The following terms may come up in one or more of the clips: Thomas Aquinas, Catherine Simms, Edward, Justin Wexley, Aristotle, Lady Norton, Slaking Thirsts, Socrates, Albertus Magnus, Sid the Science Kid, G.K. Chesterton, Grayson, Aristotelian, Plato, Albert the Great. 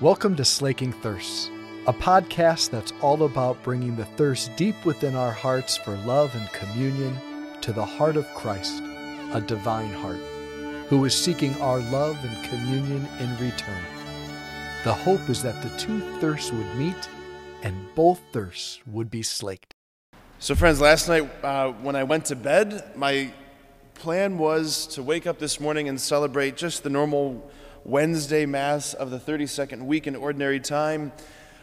Welcome to Slaking Thirsts, a podcast that's all about bringing the thirst deep within our hearts for love and communion to the heart of Christ, a divine heart, who is seeking our love and communion in return. The hope is that the two thirsts would meet and both thirsts would be slaked. So friends, last night when I went to bed, my plan was to wake up this morning and celebrate just the normal Wednesday Mass of the 32nd week in Ordinary Time.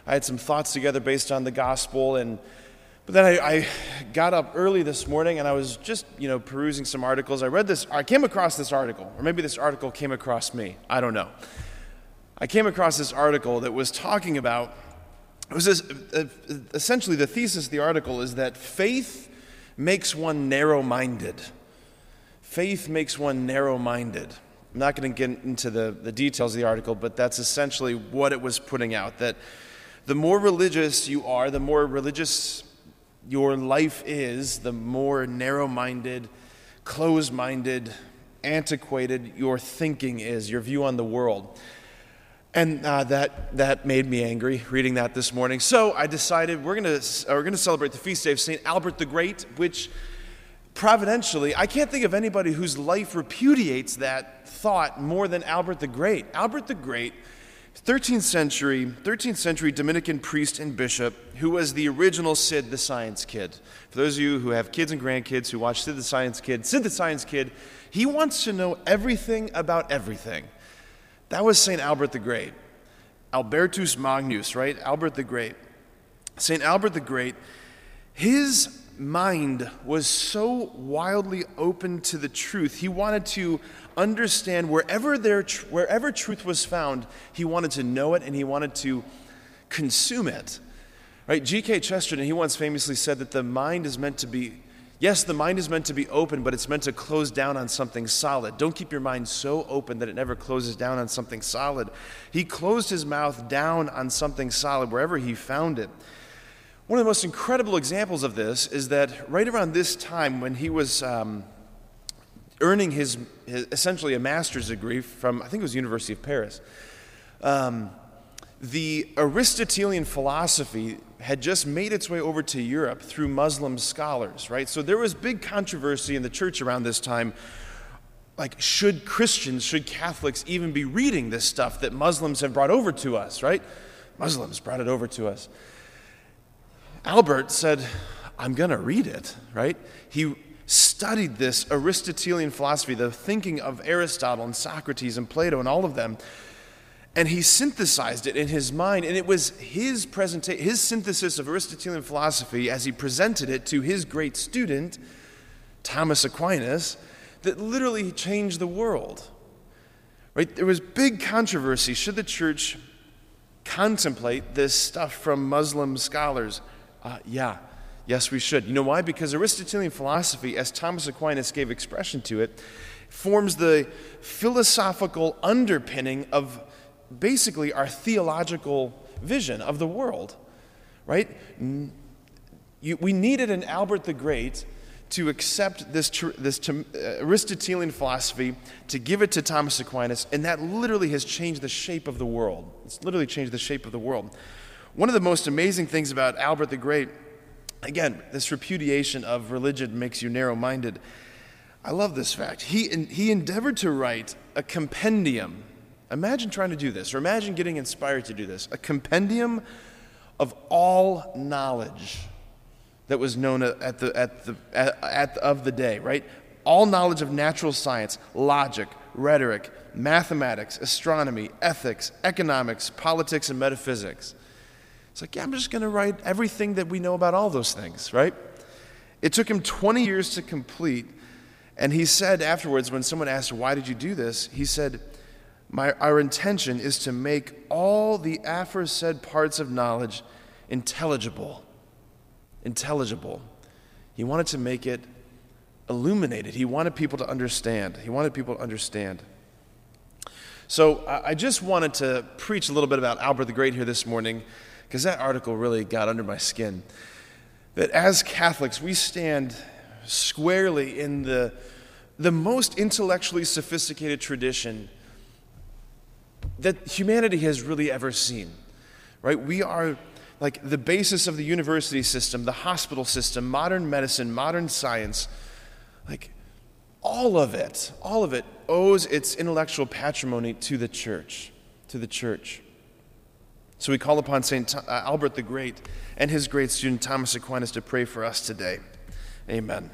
I had some thoughts together based on the Gospel, but then I got up early this morning and I was just, perusing some articles. I came across this article, or maybe this article came across me. I don't know. I came across this article that was talking about, it was this, essentially the thesis of the article is that faith makes one narrow-minded. Faith makes one narrow-minded. I'm not going to get into the details of the article, but that's essentially what it was putting out, that the more religious you are, the more religious your life is, the more narrow-minded, closed-minded, antiquated your thinking is, your view on the world. And that made me angry, reading that this morning. So I decided we're going to celebrate the feast day of St. Albert the Great, which providentially, I can't think of anybody whose life repudiates that thought more than Albert the Great. Albert the Great, 13th century Dominican priest and bishop, who was the original Sid the Science Kid. For those of you who have kids and grandkids who watch Sid the Science Kid, he wants to know everything about everything. That was St. Albert the Great. Albertus Magnus, right? Albert the Great. St. Albert the Great, his mind was so wildly open to the truth. He wanted to understand wherever truth was found, he wanted to know it and he wanted to consume it. Right? G.K. Chesterton, he once famously said that the mind is meant to be open, but it's meant to close down on something solid. Don't keep your mind so open that it never closes down on something solid. He closed his mouth down on something solid wherever he found it. One of the most incredible examples of this is that right around this time when he was earning his essentially a master's degree from, I think it was University of Paris, the Aristotelian philosophy had just made its way over to Europe through Muslim scholars, right? So there was big controversy in the church around this time, like should Catholics even be reading this stuff that Muslims have brought over to us, right? Muslims brought it over to us. Albert said, I'm going to read it, right? He studied this Aristotelian philosophy, the thinking of Aristotle and Socrates and Plato and all of them, and he synthesized it in his mind, and it was his synthesis of Aristotelian philosophy as he presented it to his great student, Thomas Aquinas, that literally changed the world, right? There was big controversy. Should the church contemplate this stuff from Muslim scholars? Yes, we should. You know why? Because Aristotelian philosophy, as Thomas Aquinas gave expression to it, forms the philosophical underpinning of basically our theological vision of the world, right? We needed an Albert the Great to accept this Aristotelian philosophy, to give it to Thomas Aquinas, and that literally has changed the shape of the world. It's literally changed the shape of the world. One of the most amazing things about Albert the Great, again, this repudiation of religion makes you narrow-minded. I love this fact. He endeavored to write a compendium. Imagine trying to do this, or imagine getting inspired to do this. A compendium of all knowledge that was known of the day, right? All knowledge of natural science, logic, rhetoric, mathematics, astronomy, ethics, economics, politics, and metaphysics. It's like, yeah, I'm just going to write everything that we know about all those things, right? It took him 20 years to complete, and he said afterwards, when someone asked, why did you do this? He said, our intention is to make all the aforesaid parts of knowledge intelligible. He wanted to make it illuminated. He wanted people to understand. So I just wanted to preach a little bit about Albert the Great here this morning, because that article really got under my skin. That as Catholics, we stand squarely in the most intellectually sophisticated tradition that humanity has really ever seen, right? We are like the basis of the university system, the hospital system, modern medicine, modern science, like all of it owes its intellectual patrimony to the church, So we call upon St. Albert the Great and his great student Thomas Aquinas to pray for us today. Amen.